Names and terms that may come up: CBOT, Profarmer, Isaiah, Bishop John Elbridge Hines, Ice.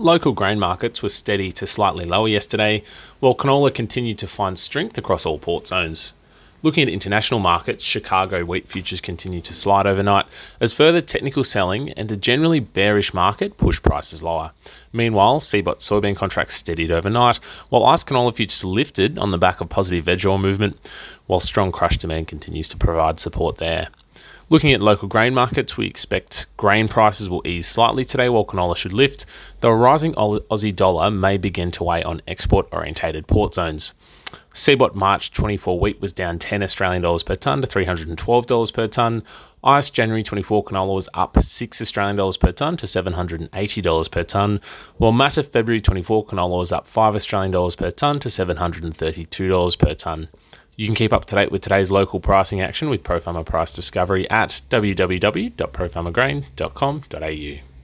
Local grain markets were steady to slightly lower yesterday, while canola continued to find strength across all port zones. Looking at international markets, Chicago wheat futures continued to slide overnight as further technical selling and a generally bearish market pushed prices lower. Meanwhile, CBOT soybean contracts steadied overnight, while Ice canola futures lifted on the back of positive veg oil movement, while strong crush demand continues to provide support there. Looking at local grain markets, we expect grain prices will ease slightly today while canola should lift, though a rising Aussie dollar may begin to weigh on export-orientated port zones. CBOT March 24 wheat was down 10 Australian dollars per tonne to $312 per tonne. Ice January 24 canola was up 6 Australian dollars per tonne to $780 per tonne, while Matter February 24 canola was up 5 Australian dollars per tonne to $732 per tonne. You can keep up to date with today's local pricing action with Profarmer Price Discovery at www.profarmergrain.com.au.